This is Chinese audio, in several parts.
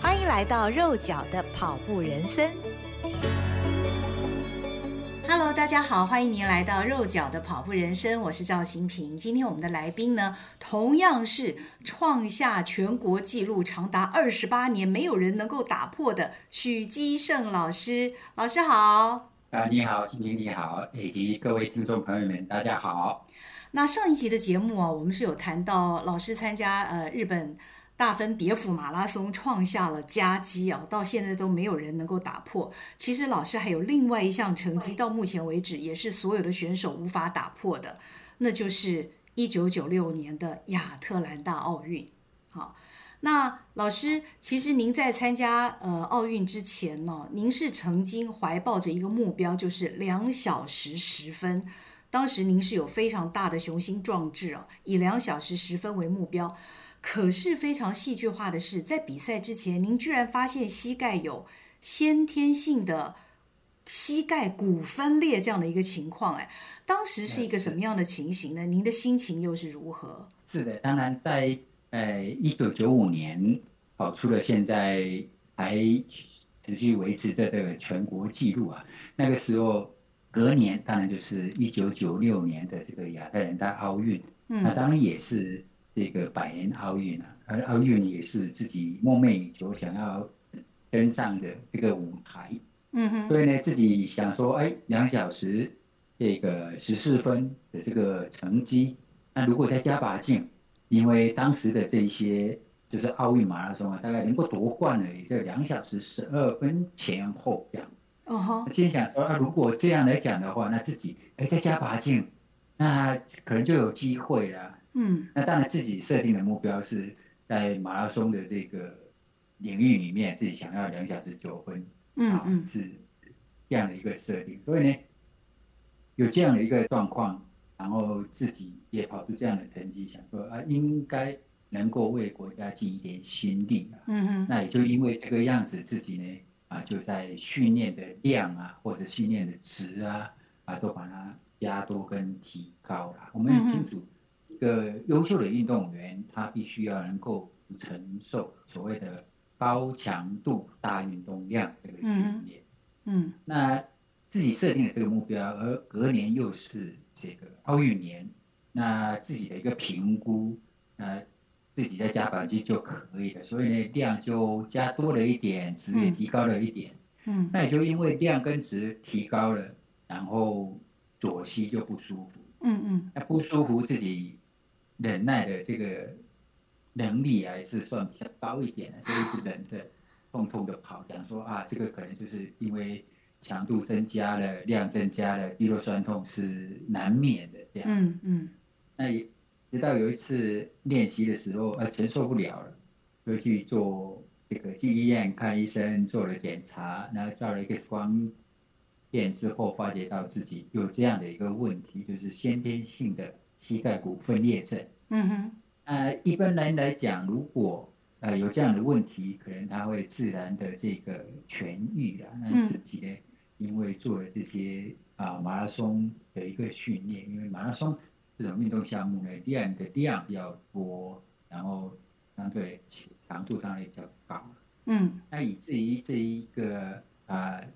欢迎来到肉脚的跑步人生。Hello， 大家好，欢迎您来到肉脚的跑步人生，我是赵新平。今天我们的来宾呢，同样是创下全国纪录长达28年没有人能够打破的许基胜老师。老师好。你好，新平你好，以及各位听众朋友们，大家好。那上一集的节目啊，我们是有谈到老师参加日本大分别府马拉松创下了佳绩啊，到现在都没有人能够打破。其实老师还有另外一项成绩，到目前为止也是所有的选手无法打破的，那就是1996年的亚特兰大奥运。好，那老师，其实您在参加奥运之前呢，您是曾经怀抱着一个目标，就是2小时10分。当时您是有非常大的雄心壮志啊，以2小时10分为目标。可是非常戏剧化的是，在比赛之前您居然发现膝盖有先天性的膝盖骨分裂这样的一个情况，当时是一个什么样的情形呢？您的心情又是如何？是的，当然在1995年跑出了现在还持续维持这个全国纪录啊。那个时候隔年当然就是1996年的这个亚特兰大奥运，那当然也是这个百年奥运啊，而奥运也是自己梦寐以求想要登上的这个舞台，所以呢，自己想说，2小时这个14分的这个成绩，那如果再加把劲，因为当时的这些就是奥运马拉松啊，大概能够夺冠了也就2小时12分前后这样。心想说，如果这样来讲的话，那自己再加把劲，那可能就有机会了。那当然自己设定的目标是在马拉松的这个领域里面，自己想要2小时9分，是这样的一个设定。所以呢，有这样的一个状况，然后自己也跑出这样的成绩，想说应该能够为国家尽一点心力啊。那也就因为这个样子，自己呢就在训练的量啊，或者训练的值啊，都把它压多跟提高了。我们很清楚，一个优秀的运动员，他必须要能够承受所谓的高强度大运动量这个训练。那自己设定了这个目标，而隔年又是这个奥运年，那自己的一个评估，自己再加把劲就可以了。所以呢，量就加多了一点，值也提高了一点。那也就因为量跟值提高了，然后左膝就不舒服。那不舒服自己忍耐的这个能力还是算比较高一点，所以一直忍着痛的跑，讲说这个可能就是因为强度增加了，量增加了，肌肉酸痛是难免的这样。那也直到有一次练习的时候，承受不了了，就去做这个去医院看医生，做了检查，然后照了一个光片之后，发觉到自己有这样的一个问题，就是先天性的膝盖骨分裂症。一般人来讲，如果有这样的问题，可能他会自然的这个痊愈啊。那自己呢，因为做了这些马拉松的一个训练，因为马拉松这种运动项目呢，练的量比较多，然后相对强度当然也比较高。那以至于这一个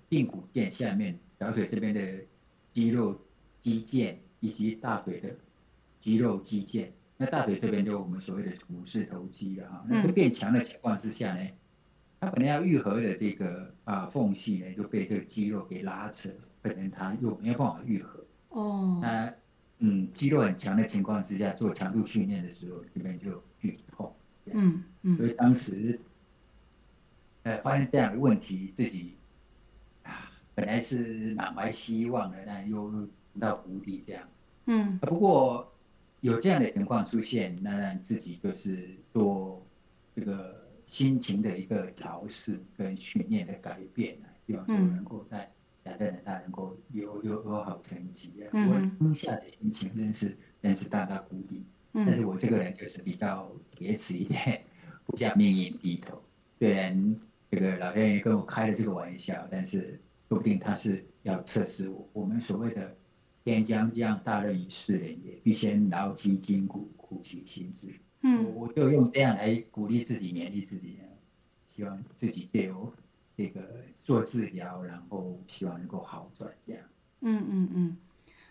髌骨腱下面小腿这边的肌肉肌腱以及大腿的肌肉肌腱，那大腿这边就我们所谓的股四头肌了哈。那变强的情况之下呢，它本来要愈合的这个缝隙呢，就被这个肌肉给拉扯，变成它又没有办法愈合。那肌肉很强的情况之下，做强度训练的时候，这边就剧痛。所以当时发现这样的问题，自己本来是满怀希望的，但又到谷底这样。不过有这样的情况出现，那自己就是多这个心情的一个调试跟训练的改变，希望说能够在亚特兰大能够有好成绩。我当下的心情真是大大鼓励，但是我这个人就是比较铁齿一点，不向命运低头。虽然这个老天爷跟我开了这个玩笑，但是说不定他是要测试我。我们所谓的天将降大任于斯人也，必先劳其筋骨，苦其心志。我就用这样来鼓励自己，勉励自己，希望自己借由这个做治疗，然后希望能够好转这样。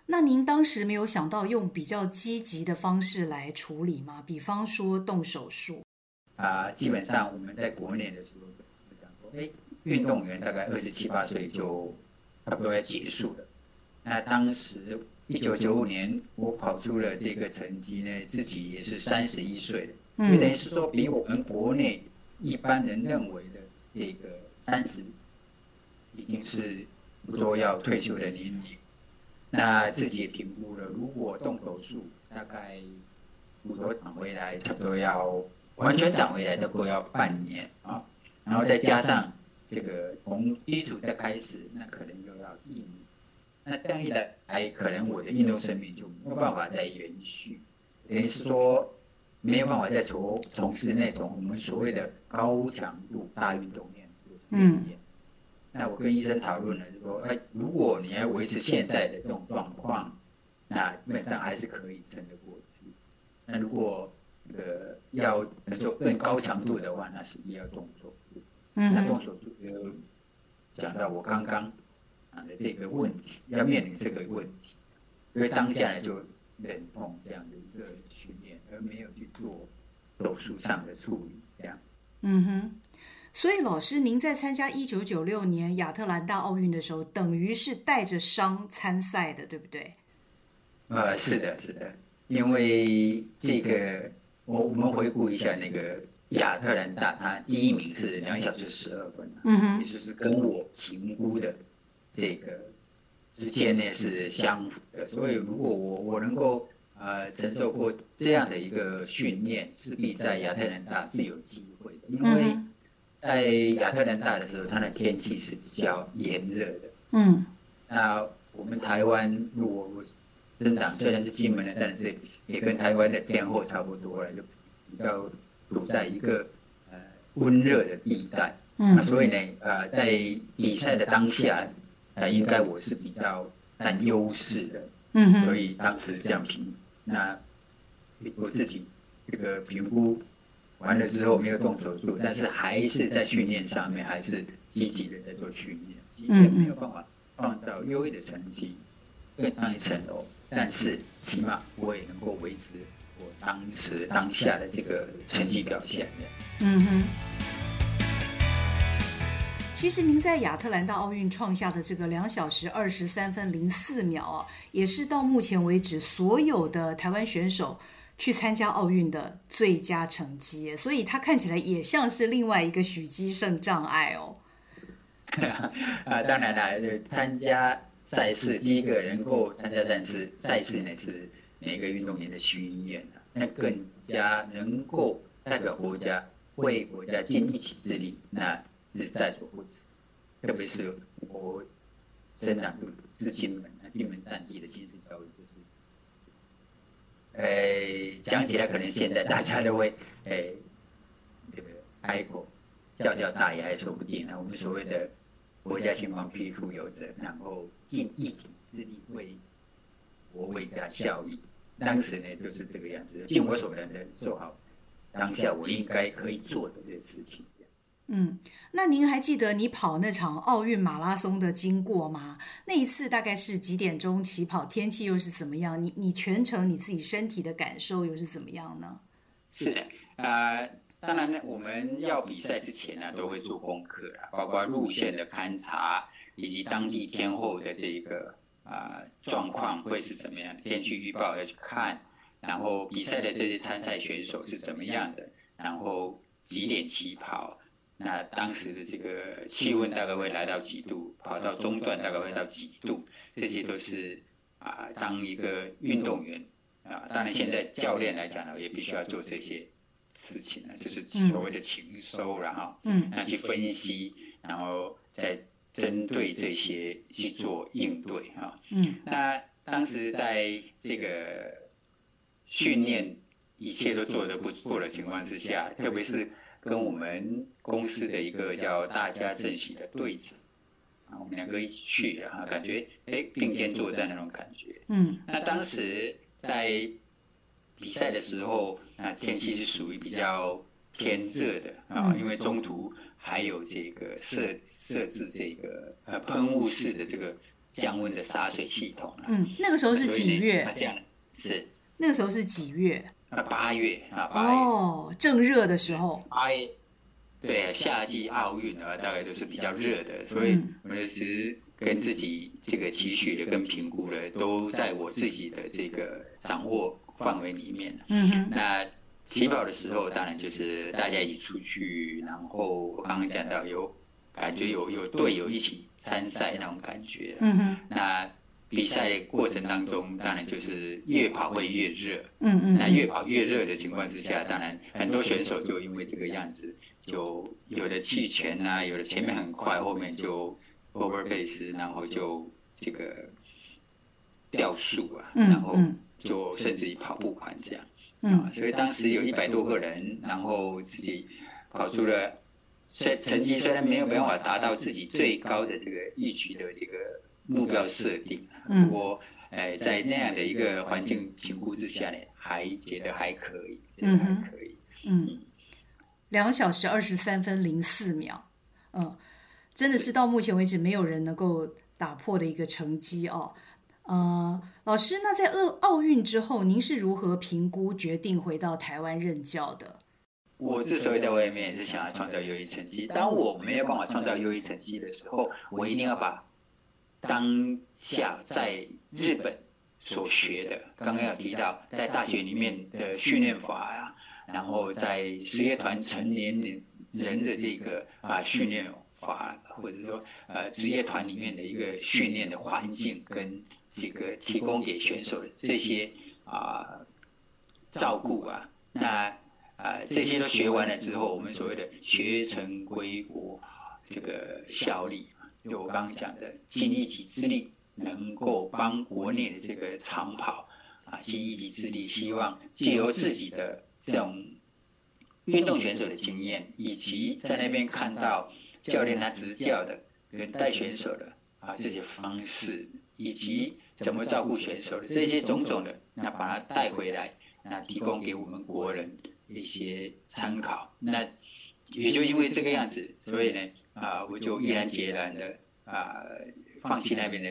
那您当时没有想到用比较积极的方式来处理吗？比方说动手术？基本上我们在国内的时候讲说，运动员大概27、28岁就差不多要结束了。那当时1995年我跑出了这个成绩呢，自己也是31岁了，就等于是说比我们国内一般人认为的这个30已经是不多要退休的年龄。那自己也评估了，如果动手术，大概骨头长回来差不多要完全长回来都够要半年啊，然后再加上这个从基础再开始，那可能又要1年。那这样一来，可能我的运动生命就没有办法再延续，等于是说没有办法再从事那种我们所谓的高强度大运动量。那我跟医生讨论了，就说，如果你要维持现在的这种状况，那基本上还是可以撑得过去。那如果要做更高强度的话，那是也要动手术。那动手术讲到我刚刚讲的这个问题，要面临这个问题，所以当下就忍痛这样的一个训练，而没有去做手术上的处理，这样。所以老师，您在参加1996年亚特兰大奥运的时候，等于是带着伤参赛的，对不对？是的，因为这个我们回顾一下，那个亚特兰大，他第一名是2小时12分，也就是跟我评估的这个之间呢是相符的，所以如果我能够承受过这样的一个训练，势必在亚特兰大是有机会的。因为在亚特兰大的时候，它的天气是比较炎热的。那我们台湾，我生长虽然是金门的，但是也跟台湾的天候差不多了，就比较处在一个温热的地带。所以呢，在比赛的当下，应该我是比较占优势的，所以当时这样评，那我自己这个评估完了之后没有动手术，但是还是在训练上面还是积极的在做训练，即便没有办法创造优异的成绩，更上一层楼，但是起码我也能够维持我当下的这个成绩表现的。其实您在亚特兰大奥运创下的这个2小时23分04秒啊，也是到目前为止所有的台湾选手去参加奥运的最佳成绩，所以它看起来也像是另外一个许基胜障碍哦。当然啦，参加赛事，第一个能够参加赛事呢是每个运动员的心愿，那更加能够代表国家，为国家尽一己之力，那是在所不辞。特别是我生长自金门，金门战地的军事教育就是。讲起来可能现在大家都会这个开口叫大爷还说不定，我们所谓的国家兴亡匹夫有责，然后尽一己之力为国为家效益。当时呢就是这个样子，尽我所能的做好当下我应该可以做的这个事情。那您还记得你跑那场奥运马拉松的经过吗？那一次大概是几点钟起跑，天气又是怎么样？你全程你自己身体的感受又是怎么样呢？是的，当然呢，我们要比赛之前呢，都会做功课啦，包括路线的勘察，以及当地天候的这个状况会是怎么样，天气预报要去看，然后比赛的这些参赛选手是怎么样的，然后几点起跑。那当时的这个气温大概会来到几度，跑到中段大概会到几度，这些都是当一个运动员啊，当然现在教练来讲呢，也必须要做这些事情呢，就是所谓的情搜了哈，那去分析，然后再针对这些去做应对哈，那当时在这个训练一切都做得不错的情况之下，特别是跟我们公司的一个叫大家正喜的对子，我们两个一起去，然后感觉并肩作战那种感觉。那当时在比赛的时候，那天气是属于比较偏热的啊，因为中途还有这个设置这个喷雾式的这个降温的洒水系统。那个时候是几月？这样是那个时候是几月？8月啊，8月哦，正热的时候。8月，对，夏季奥运啊，大概都是比较热的，所以我们其实跟自己这个期许的跟评估的，都在我自己的这个掌握范围里面。那起跑的时候，当然就是大家一起出去，然后我刚刚讲到有感觉有队友一起参赛那种感觉。那比赛过程当中，当然就是越跑会越热。那越跑越热的情况之下，当然很多选手就因为这个样子，就有的弃权啊，有的前面很快，后面就 overpace， 然后就这个掉速啊，然后就甚至于跑不完这样。所以当时有100多个人，然后自己跑出了，成绩虽然没有办法达到自己最高的这个预期的这个目标设定，不过在那样的一个环境评估之下呢，还觉得还可以，还可以。2小时23分04秒，真的是到目前为止没有人能够打破的一个成绩哦。老师，那在奥运之后，您是如何评估决定回到台湾任教的？我之所以在外面也是想要创造优异成绩，当我没有办法创造优异成绩的时候，我一定要把当下在日本所学的，刚刚有提到在大学里面的训练法啊，然后在实业团成年人的这个训练法，或者说职业团里面的一个训练的环境跟这个提供给选手的这些照顾啊，那这些都学完了之后，我们所谓的学成归国这个效力，就我刚刚讲的尽一己之力能够帮国内的这个长跑尽一己之力，希望藉由自己的这种运动选手的经验，以及在那边看到教练他执教的跟带选手的这些方式，以及怎么照顾选手的这些种种的，那把它带回来，那提供给我们国人一些参考。那也就因为这个样子，所以呢我就毅然决然的放弃那边的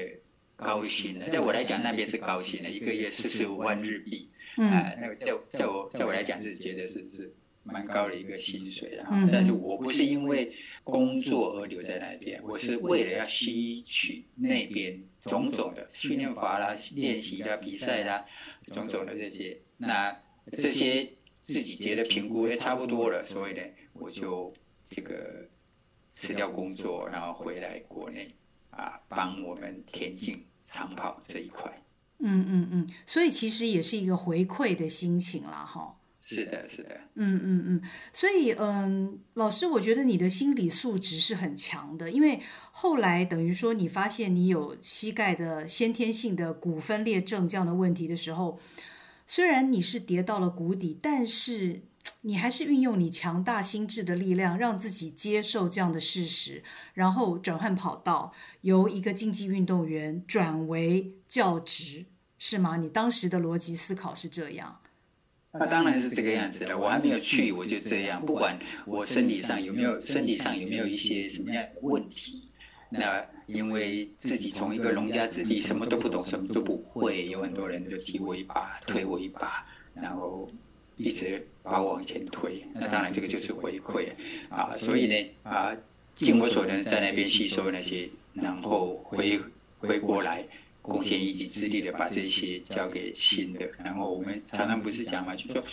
高薪了。在我来讲，那边是高薪的，1个月45万日币，那个在我来讲是觉得是蛮高的一个薪水了。但是我不是因为工作而留在那边，我是为了要吸取那边种种的训练法啦、练习啦、比赛啦种种的这些。那这些自己觉得评估也差不多了，所以呢，我就这个辞掉工作，然后回来国内帮我们田径长跑这一块。所以其实也是一个回馈的心情啦，哈。是的，是的。所以老师，我觉得你的心理素质是很强的，因为后来等于说你发现你有膝盖的先天性的骨分裂症这样的问题的时候，虽然你是跌到了谷底，但是你还是运用你强大心智的力量，让自己接受这样的事实，然后转换跑道，由一个竞技运动员转为教职，是吗？你当时的逻辑思考是这样？那当然是这个样子的。我还没有去，我就这样，不管我身体上有没有一些什么样的问题，那因为自己从一个农家子弟，什么都不懂，什么都不会，有很多人就踢我一把，推我一把，然后一直把我往前推，那当然这个就是回馈所以呢尽我所能在那边吸收那些，然后回国来贡献一己之力的把这些交给新的。然后我们常常不是讲嘛，就说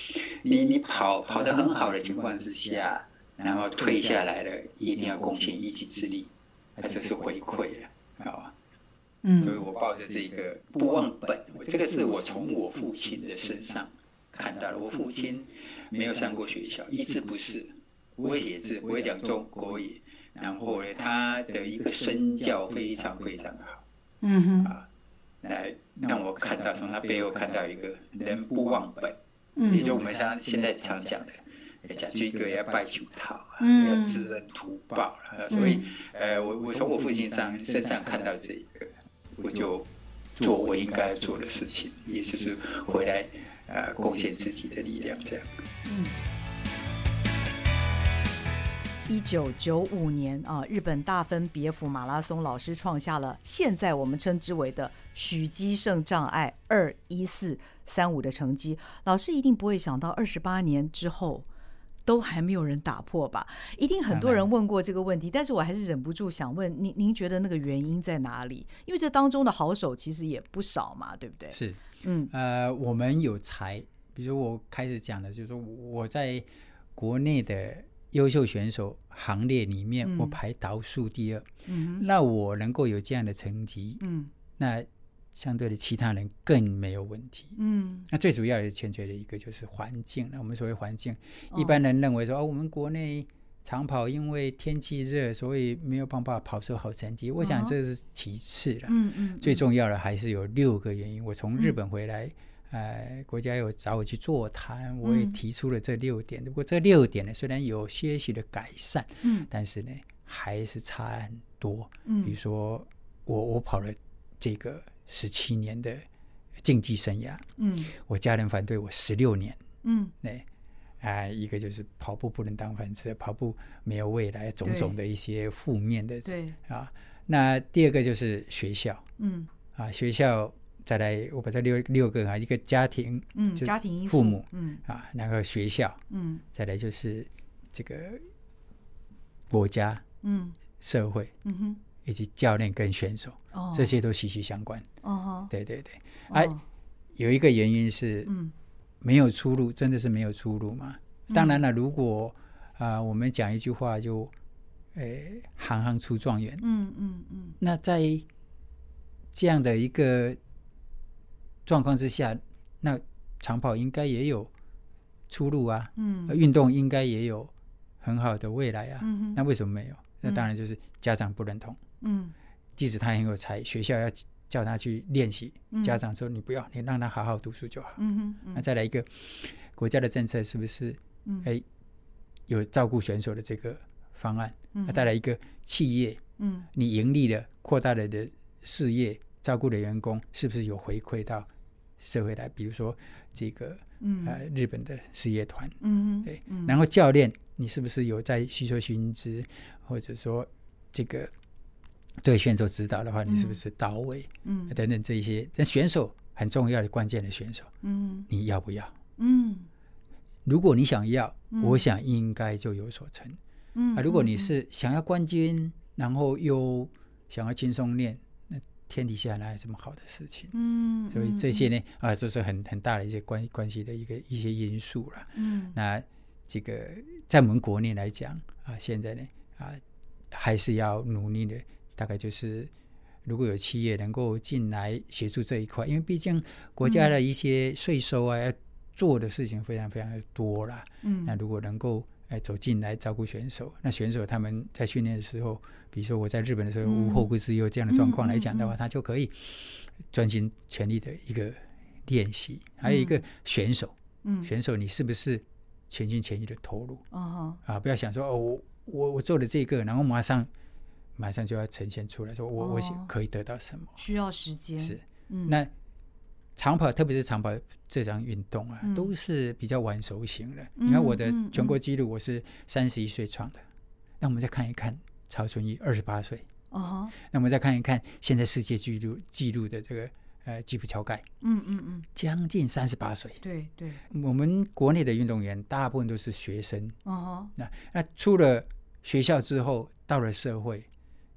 你跑得很好的情况之下，然后退下来了，一定要贡献一己之力，这是回馈了，所以我抱着这个不忘本，这个是我从我父亲的身上看到的。我父亲没有上过学校，一字不识，不会写字，不会讲中国语，然后他的一个身教非常非常好，来让我看到，从他背后看到一个人不忘本，也就我们现在常讲的讲究一个要拜九套啊，要知恩图报啊，所以我从我父亲身上看到这一个，我就做我应该做的事情，也就是回来贡献自己的力量这样。1995年啊，日本大分别府马拉松老师创下了现在我们称之为的许基胜障碍2:14:35的成绩。老师一定不会想到28年之后都还没有人打破吧？一定很多人问过这个问题，但是我还是忍不住想问您觉得那个原因在哪里？因为这当中的好手其实也不少嘛，对不对？是，我们有才，比如我开始讲的，就是说我在国内的优秀选手行列里面，我排倒数第二，那我能够有这样的成绩，那相对的其他人更没有问题，那最主要的欠缺的一个就是环境。那我们所谓环境，一般人认为说我们国内长跑因为天气热，所以没有办法跑出好成绩，我想这是其次了，最重要的还是有6个原因。我从日本回来，国家有找我去座谈，我也提出了这6点。不过这6点呢，虽然有些许的改善，但是呢还是差很多。比如说我跑了这个17年的竞技生涯，我家人反对我16年，一个就是跑步不能当饭吃，跑步没有未来，种种的一些负面的，那第二个就是学校，学校。再来我把这 六个、一个家庭，家庭因素，父母，然后学校，再来就是这个国家，社会，以及教练跟选手，这些都息息相关。对对对，有一个原因是没有出路，真的是没有出路嘛。当然了，如果我们讲一句话就行行出状元，那在这样的一个状况之下，那长跑应该也有出路啊，运动应该也有很好的未来啊，那为什么没有？那当然就是家长不认同，即使他很有才，学校要叫他去练习，家长说你不要，你让他好好读书就好，那再来一个国家的政策是不是有照顾选手的这个方案，那再来一个企业，你盈利了扩大了的事业，照顾的员工是不是有回馈到社会来？比如说这个日本的事业团，对，然后教练你是不是有在吸收薪资，或者说这个对选手指导的话，你是不是到位，等等这一些。但选手很重要的关键的选手，你要不要？如果你想要，我想应该就有所成。如果你是想要冠军，然后又想要轻松练，天底下哪有这么好的事情？所以这些呢，就是很大的一些关系的一些因素了。那这个在我们国内来讲现在呢还是要努力的，大概就是如果有企业能够进来协助这一块，因为毕竟国家的一些税收要做的事情非常非常的多了。那如果能够走进来照顾选手，那选手他们在训练的时候，比如说我在日本的时候，无后顾之忧这样的状况来讲的话，他就可以专心全力的一个练习。还有一个选手，你是不是全心全意的投入？不要想说我做了这个，然后马上就要呈现出来，说我可以得到什么？需要时间。是，那长跑，特别是长跑这项运动都是比较晚熟型的。你看我的全国纪录，我是31岁创的。那我们再看一看曹纯一28岁，那我们再看一看现在世界纪录的这个基普乔盖，将近38岁。对对，我们国内的运动员大部分都是学生，那出了学校之后到了社会，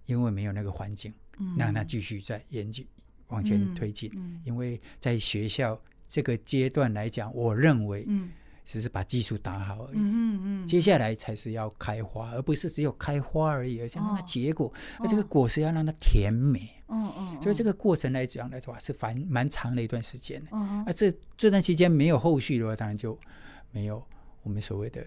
因为没有那个环境，让他继续在研究。往前推进，因为在学校这个阶段来讲，我认为只是把技术打好而已，嗯嗯嗯，接下来才是要开花，而不是只有开花而已，而是让它结果，而这个果实要让它甜美，哦哦，所以这个过程来讲的话是蛮长的一段时间的，哦，这段期间没有后续的话，当然就没有我们所谓的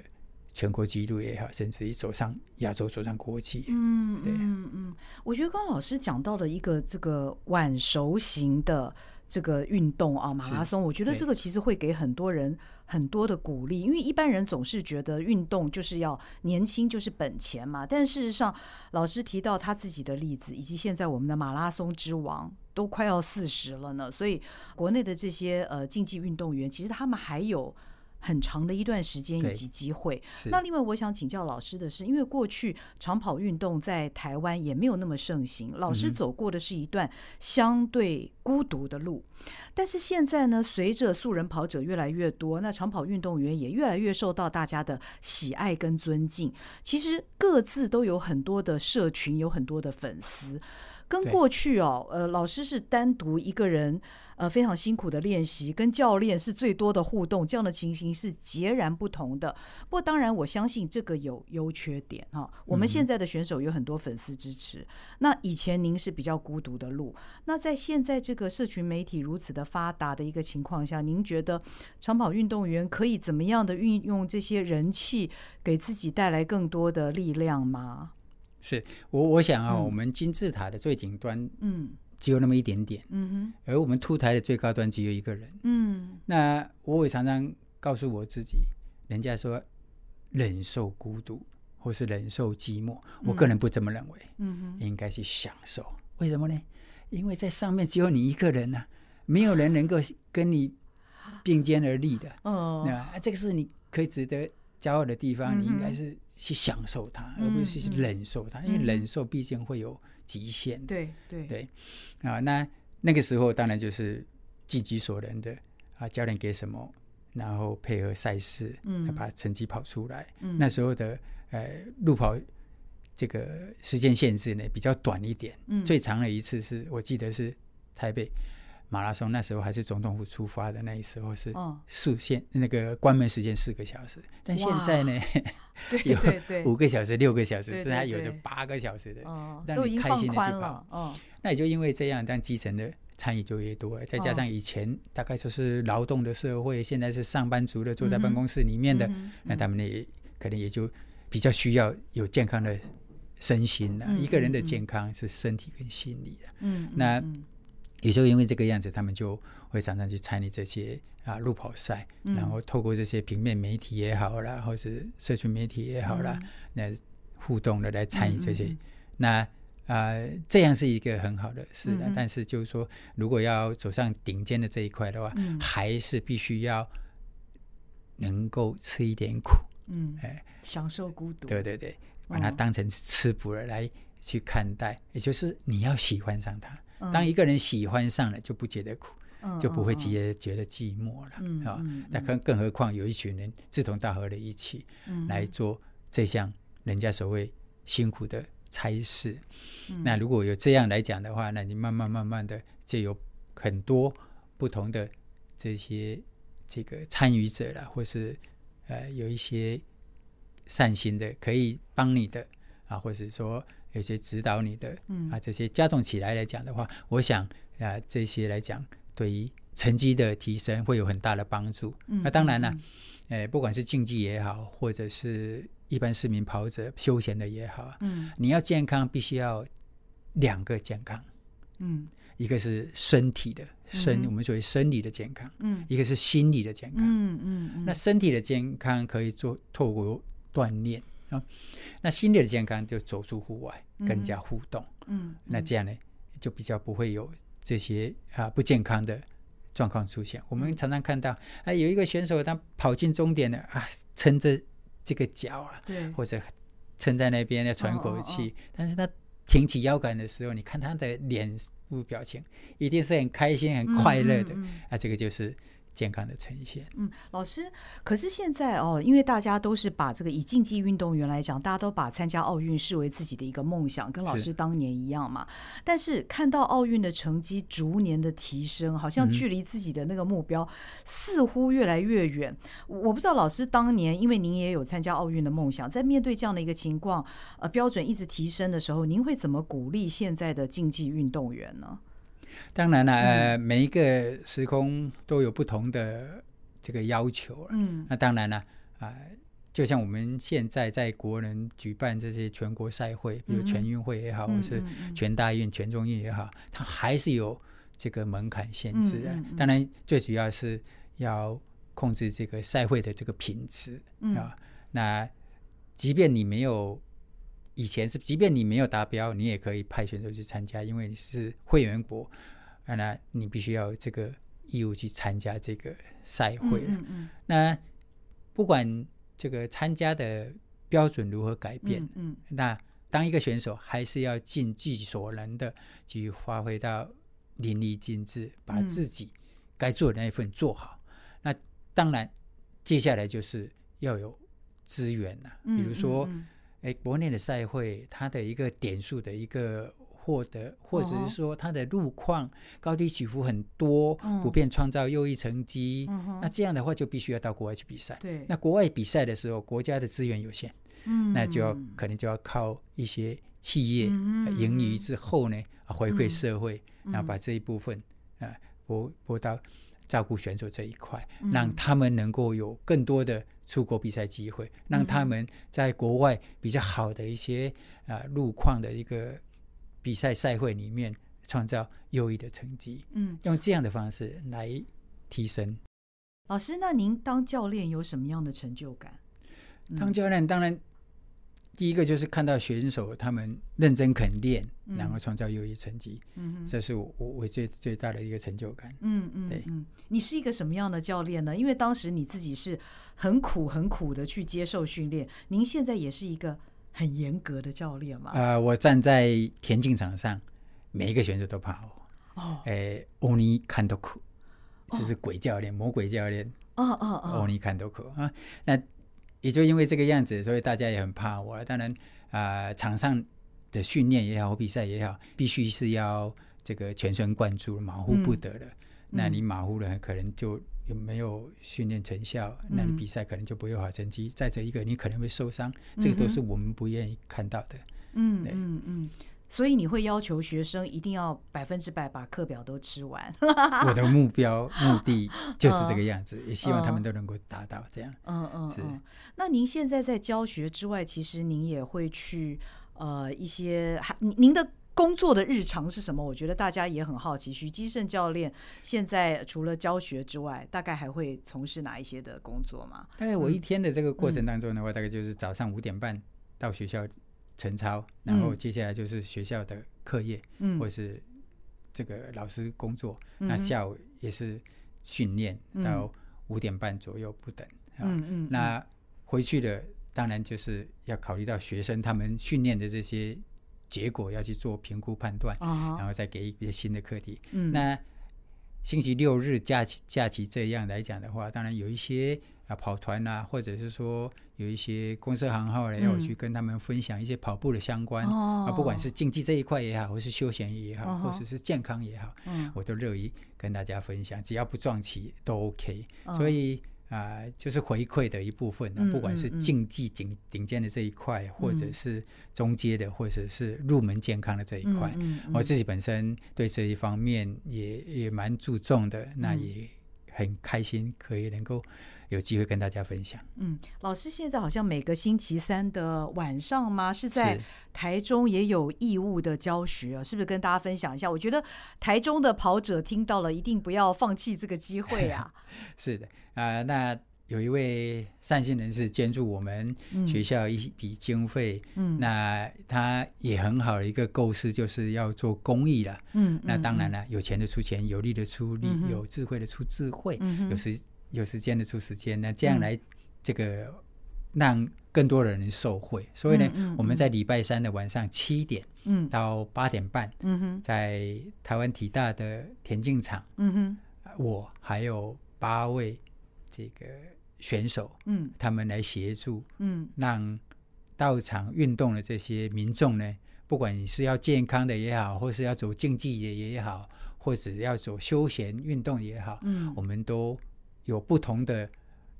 全国纪录也好，甚至于走上亚洲，走上国际。嗯，对，嗯嗯，我觉得刚刚老师讲到了一个这个晚熟型的这个运动啊，马拉松，我觉得这个其实会给很多人很多的鼓励，因为一般人总是觉得运动就是要年轻就是本钱嘛，但事实上老师提到他自己的例子，以及现在我们的马拉松之王都快要40了呢，所以国内的这些竞技运动员其实他们还有很长的一段时间以及机会。那另外我想请教老师的是，因为过去长跑运动在台湾也没有那么盛行，老师走过的是一段相对孤独的路，但是现在呢，随着素人跑者越来越多，那长跑运动员也越来越受到大家的喜爱跟尊敬，其实各自都有很多的社群，有很多的粉丝，跟过去哦，老师是单独一个人非常辛苦的练习，跟教练是最多的互动，这样的情形是截然不同的。不过当然我相信这个有优缺点哈，我们现在的选手有很多粉丝支持，那以前您是比较孤独的路，那在现在这个社群媒体如此的发达的一个情况下，您觉得长跑运动员可以怎么样的运用这些人气给自己带来更多的力量吗？是，我想啊，我们金字塔的最顶端只有那么一点点，而我们凸台的最高端只有一个人，那我也常常告诉我自己，人家说忍受孤独或是忍受寂寞，我个人不这么认为，应该去享受。为什么呢？因为在上面只有你一个人啊，没有人能够跟你并肩而立的，那这个是你可以值得骄傲的地方，你应该是去享受它，而不是去忍受它，因为忍受毕竟会有极限的，对啊，那个时候当然就是尽己所能的啊，教练给什么然后配合赛事，把成绩跑出来，那时候的路跑这个时间限制呢比较短一点，最长的一次是我记得是台北马拉松，那时候还是总统府出发的，那时候是那个关门时间4个小时，但现在呢有5个小时、6个小时，甚至还有的8个小时的，让你开心的去跑，那也就因为这样，让基层的参与就越多了，再加上以前大概就是劳动的社会，现在是上班族的坐在办公室里面的，那他们也可能也就比较需要有健康的身心了，一个人的健康是身体跟心理的，那也就因为这个样子，他们就会常常去参与这些路跑赛，然后透过这些平面媒体也好啦，或是社群媒体也好啦，来互动的来参与这些，那这样是一个很好的事，但是就是说如果要走上顶尖的这一块的话，还是必须要能够吃一点苦，享受孤独，对，把它当成吃补了来去看待，也就是你要喜欢上它，当一个人喜欢上了就不觉得苦，就不会觉得寂寞了，那更何况有一群人志同道合的一起来做这项人家所谓辛苦的差事，那如果有这样来讲的话，那你慢慢的就有很多不同的这些这个参与者啦，或是有一些善心的可以帮你的啊，或者说有些指导你的啊，这些加重起来讲的话，我想这些来讲对于成绩的提升会有很大的帮助。那当然了，不管是竞技也好，或者是一般市民跑者休闲的也好，你要健康必须要2个健康，一个是身体的我们所谓生理的健康，一个是心理的健康，那身体的健康可以做透过锻炼，那心理的健康就走出户外跟人家互动，那这样呢就比较不会有这些不健康的状况出现。我们常常看到有一个选手他跑进终点了撑着这个脚或者撑在那边喘口气，但是他挺起腰杆的时候，你看他的脸部表情一定是很开心很快乐的，这个就是健康的呈现。嗯，老师，可是现在哦，因为大家都是把这个以竞技运动员来讲，大家都把参加奥运视为自己的一个梦想，跟老师当年一样嘛。但是看到奥运的成绩逐年的提升，好像距离自己的那个目标似乎越来越远。我不知道老师当年，因为您也有参加奥运的梦想，在面对这样的一个情况，标准一直提升的时候，您会怎么鼓励现在的竞技运动员呢？当然了，每一个时空都有不同的这个要求，那当然了，就像我们现在在国人举办这些全国赛会，比如全运会也好，或是全大运、全中运也好，它还是有这个门槛限制的。当然最主要是要控制这个赛会的这个品质，那即便你没有以前是，即便你没有达标，你也可以派选手去参加，因为你是会员国，那你必须要有这个义务去参加这个赛会了。那不管这个参加的标准如何改变，那当一个选手还是要尽自己所能的去发挥到淋漓尽致，把自己该做的那一份做好。那当然接下来就是要有资源了，比如说国内的赛会它的一个点数的一个获得，或者是说它的路况高低起伏很多，普遍创造优异成绩，那这样的话就必须要到国外去比赛。对，那国外比赛的时候国家的资源有限，那就要可能就要靠一些企业盈余之后呢，回馈社会，然后把这一部分拨到照顾选手这一块，让他们能够有更多的出国比赛机会，让他们在国外比较好的一些路况的一个比赛赛会里面创造优异的成绩，用这样的方式来提升。老师，那您当教练有什么样的成就感？当教练当然第一个就是看到选手他们认真肯练，然后创造优异成绩，这是 我 最大的一个成就感。对，你是一个什么样的教练呢？因为当时你自己是很苦很苦的去接受训练，您现在也是一个很严格的教练嘛？我站在田径场上，每一个选手都怕我。欧尼坎多库，这是鬼教练，魔鬼教练。欧尼坎多库啊，那也就因为这个样子，所以大家也很怕我。当然，场上的训练也好，比赛也好，必须是要这个全神贯注，马虎不得了。那你马虎了，可能就没有训练成效，那你比赛可能就不会有好成绩。再者一个，你可能会受伤，这个都是我们不愿意看到的。所以你会要求学生一定要100%把课表都吃完？我的目标目的就是这个样子，也希望他们都能够达到这样。那您现在在教学之外，其实您也会去一些您的工作的日常是什么？我觉得大家也很好奇，徐基胜教练现在除了教学之外，大概还会从事哪一些的工作吗？大概我一天的这个过程当中的话，大概就是早上5:30到学校晨操，然后接下来就是学校的课业，或是这个老师工作。那下午也是训练到5:30左右不等。那回去的当然就是要考虑到学生他们训练的这些结果，要去做评估判断，然后再给一些新的课题。那星期六日假期这样来讲的话，当然有一些跑团啊，或者是说有一些公司行号来要我去跟他们分享一些跑步的相关，不管是竞技这一块也好，或是休闲也好，或者是健康也好，我都乐意跟大家分享，只要不撞期都 OK。所以就是回馈的一部分，不管是竞技顶尖的这一块，或者是中阶的，或者是入门健康的这一块，我自己本身对这一方面也蛮注重的，那也很开心可以能够有机会跟大家分享。老师现在好像每个星期三的晚上吗？是在台中也有义务的教学，是不是跟大家分享一下？我觉得台中的跑者听到了一定不要放弃这个机会啊。是的，那有一位善心人士捐助我们学校一笔经费，那他也很好的一个构思，就是要做公益了。那当然了，有钱的出钱，有力的出力，有智慧的出智慧，有时间的出时间，那这样来这个让更多的人受惠。所以呢，我们在礼拜三的晚上7点到8:30，在台湾体大的田径场，我还有8位这个选手，嗯，他们来协助，嗯，让到场运动的这些民众呢，不管你是要健康的也好，或是要走竞技的也好，或者要走休闲运动也好，嗯，我们都有不同的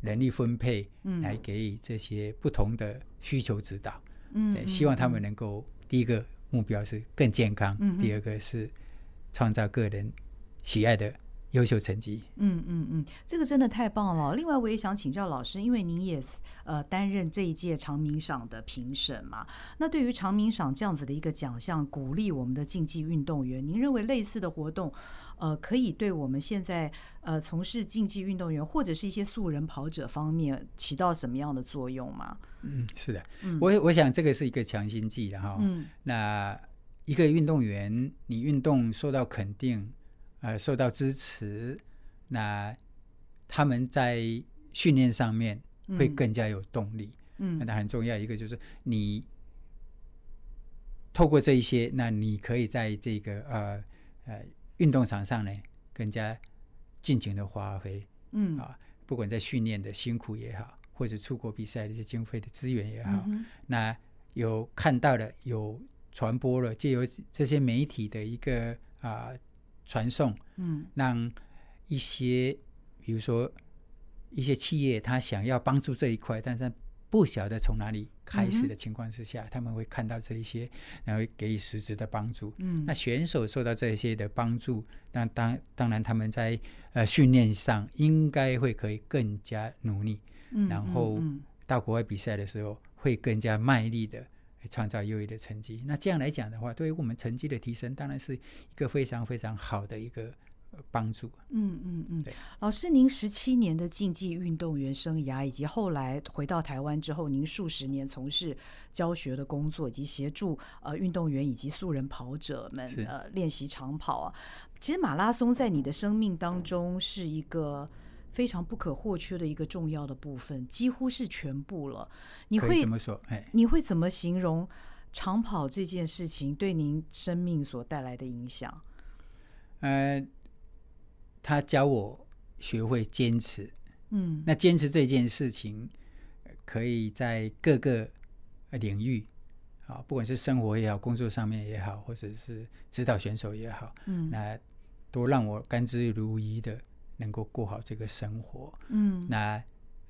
人力分配来给予这些不同的需求指导，嗯，对，希望他们能够第一个目标是更健康，嗯，第二个是创造个人喜爱的优秀成绩。嗯嗯嗯，这个真的太棒了。另外我也想请教老师，因为您也担任这一届长明赏的评审嘛，那对于长明赏这样子的一个奖项，鼓励我们的竞技运动员，您认为类似的活动可以对我们现在从事竞技运动员或者是一些素人跑者方面起到什么样的作用吗？嗯，是的，嗯，我想这个是一个强心剂了哈，嗯，那一个运动员你运动受到肯定，受到支持，那他们在训练上面会更加有动力，嗯嗯，那很重要一个就是你透过这一些，那你可以在这个运动场上呢更加尽情的发挥，嗯啊，不管在训练的辛苦也好，或者出国比赛的经费的资源也好，嗯，那有看到了，有传播了，藉由这些媒体的一个传送，嗯，让一些比如说一些企业他想要帮助这一块，但是不晓得从哪里开始的情况之下，嗯，他们会看到这一些，然后给予实质的帮助，嗯，那选手受到这些的帮助，那当然他们在训练上应该会可以更加努力，嗯，然后到国外比赛的时候会更加卖力的创造优异的成绩。那这样来讲的话，对于我们成绩的提升当然是一个非常非常好的一个帮助。嗯嗯嗯，老师，您17年的竞技运动员生涯，以及后来回到台湾之后您数十年从事教学的工作，以及协助运动员以及素人跑者们练习长跑啊，其实马拉松在你的生命当中是一个非常不可或缺的一个重要的部分，几乎是全部了。可以这么说，你会怎么形容长跑这件事情对您生命所带来的影响？他教我学会坚持，嗯，那坚持这件事情可以在各个领域，不管是生活也好，工作上面也好，或者是指导选手也好，嗯，那都让我甘之如饴的能够过好这个生活，嗯，那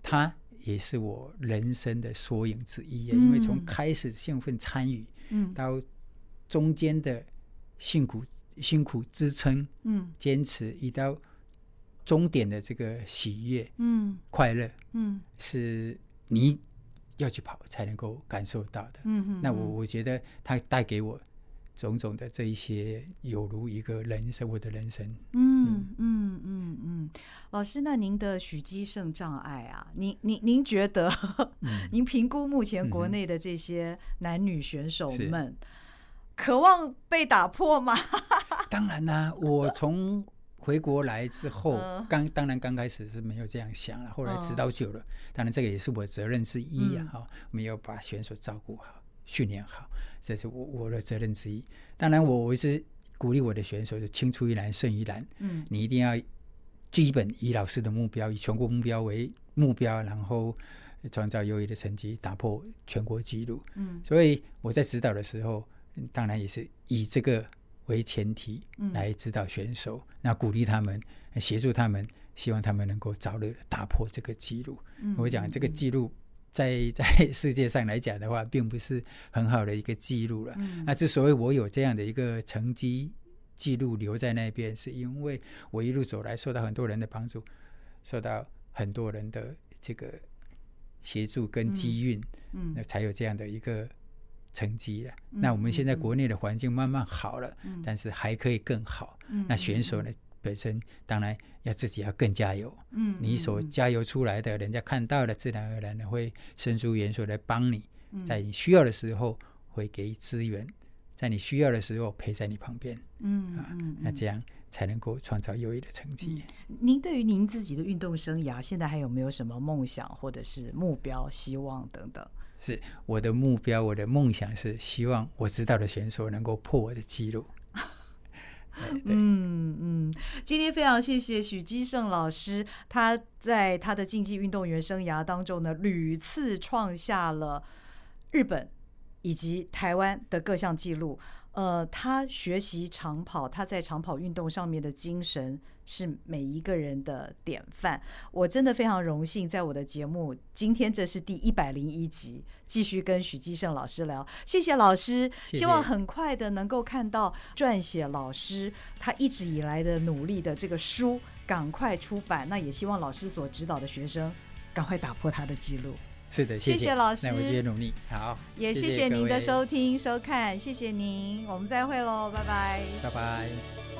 它也是我人生的缩影之一，嗯，因为从开始兴奋参与，嗯，到中间的辛苦支撑，嗯，坚持，一到终点的这个喜悦，嗯，快乐，嗯，是你要去跑才能够感受到的，嗯哼嗯，那我觉得它带给我种种的这一些有如一个人生，我的人生。嗯嗯嗯嗯，老师，那您的许基胜障碍啊，您觉得，嗯，您评估目前国内的这些男女选手们，嗯，渴望被打破吗？当然啦，啊，我从回国来之后当然刚开始是没有这样想了，后来指导久了，当然这个也是我责任之一啊，嗯哦，没有把选手照顾好，训练好，这是我的责任之一。当然我一直鼓励我的选手就青出于蓝胜于蓝，嗯，你一定要基本以老师的目标，以全国目标为目标，然后创造优异的成绩，打破全国纪录，嗯，所以我在指导的时候当然也是以这个为前提来指导选手，嗯，那鼓励他们，协助他们，希望他们能够早日打破这个纪录，嗯，我讲这个纪录在世界上来讲的话并不是很好的一个记录了，嗯，那之所以我有这样的一个成绩记录留在那边，是因为我一路走来受到很多人的帮助，受到很多人的这个协助跟机运，嗯嗯，那才有这样的一个成绩了，嗯，那我们现在国内的环境慢慢好了，嗯，但是还可以更好，嗯，那选手呢本身当然要自己要更加油，嗯，你所加油出来的，人家看到的，自然而然的会伸出援手来帮你，在你需要的时候会给予资源，在你需要的时候陪在你旁边，嗯啊，那这样才能够创造优异的成绩。您对于您自己的运动生涯现在还有没有什么梦想或者是目标希望等等？是，我的目标，我的梦想是希望我指导的选手能够破我的纪录今天非常谢谢许基胜老师，他在他的竞技运动员生涯当中呢，屡次创下了日本以及台湾的各项纪录。他学习长跑，他在长跑运动上面的精神是每一个人的典范。我真的非常荣幸在我的节目，今天这是第101集，继续跟许基胜老师聊。谢谢老师，谢谢，希望很快的能够看到撰写老师他一直以来的努力的这个书赶快出版，那也希望老师所指导的学生赶快打破他的记录。是的，谢谢老师，那我继续努力。好，也谢谢您的收听收看，谢谢您，我们再会喽，拜拜，拜拜。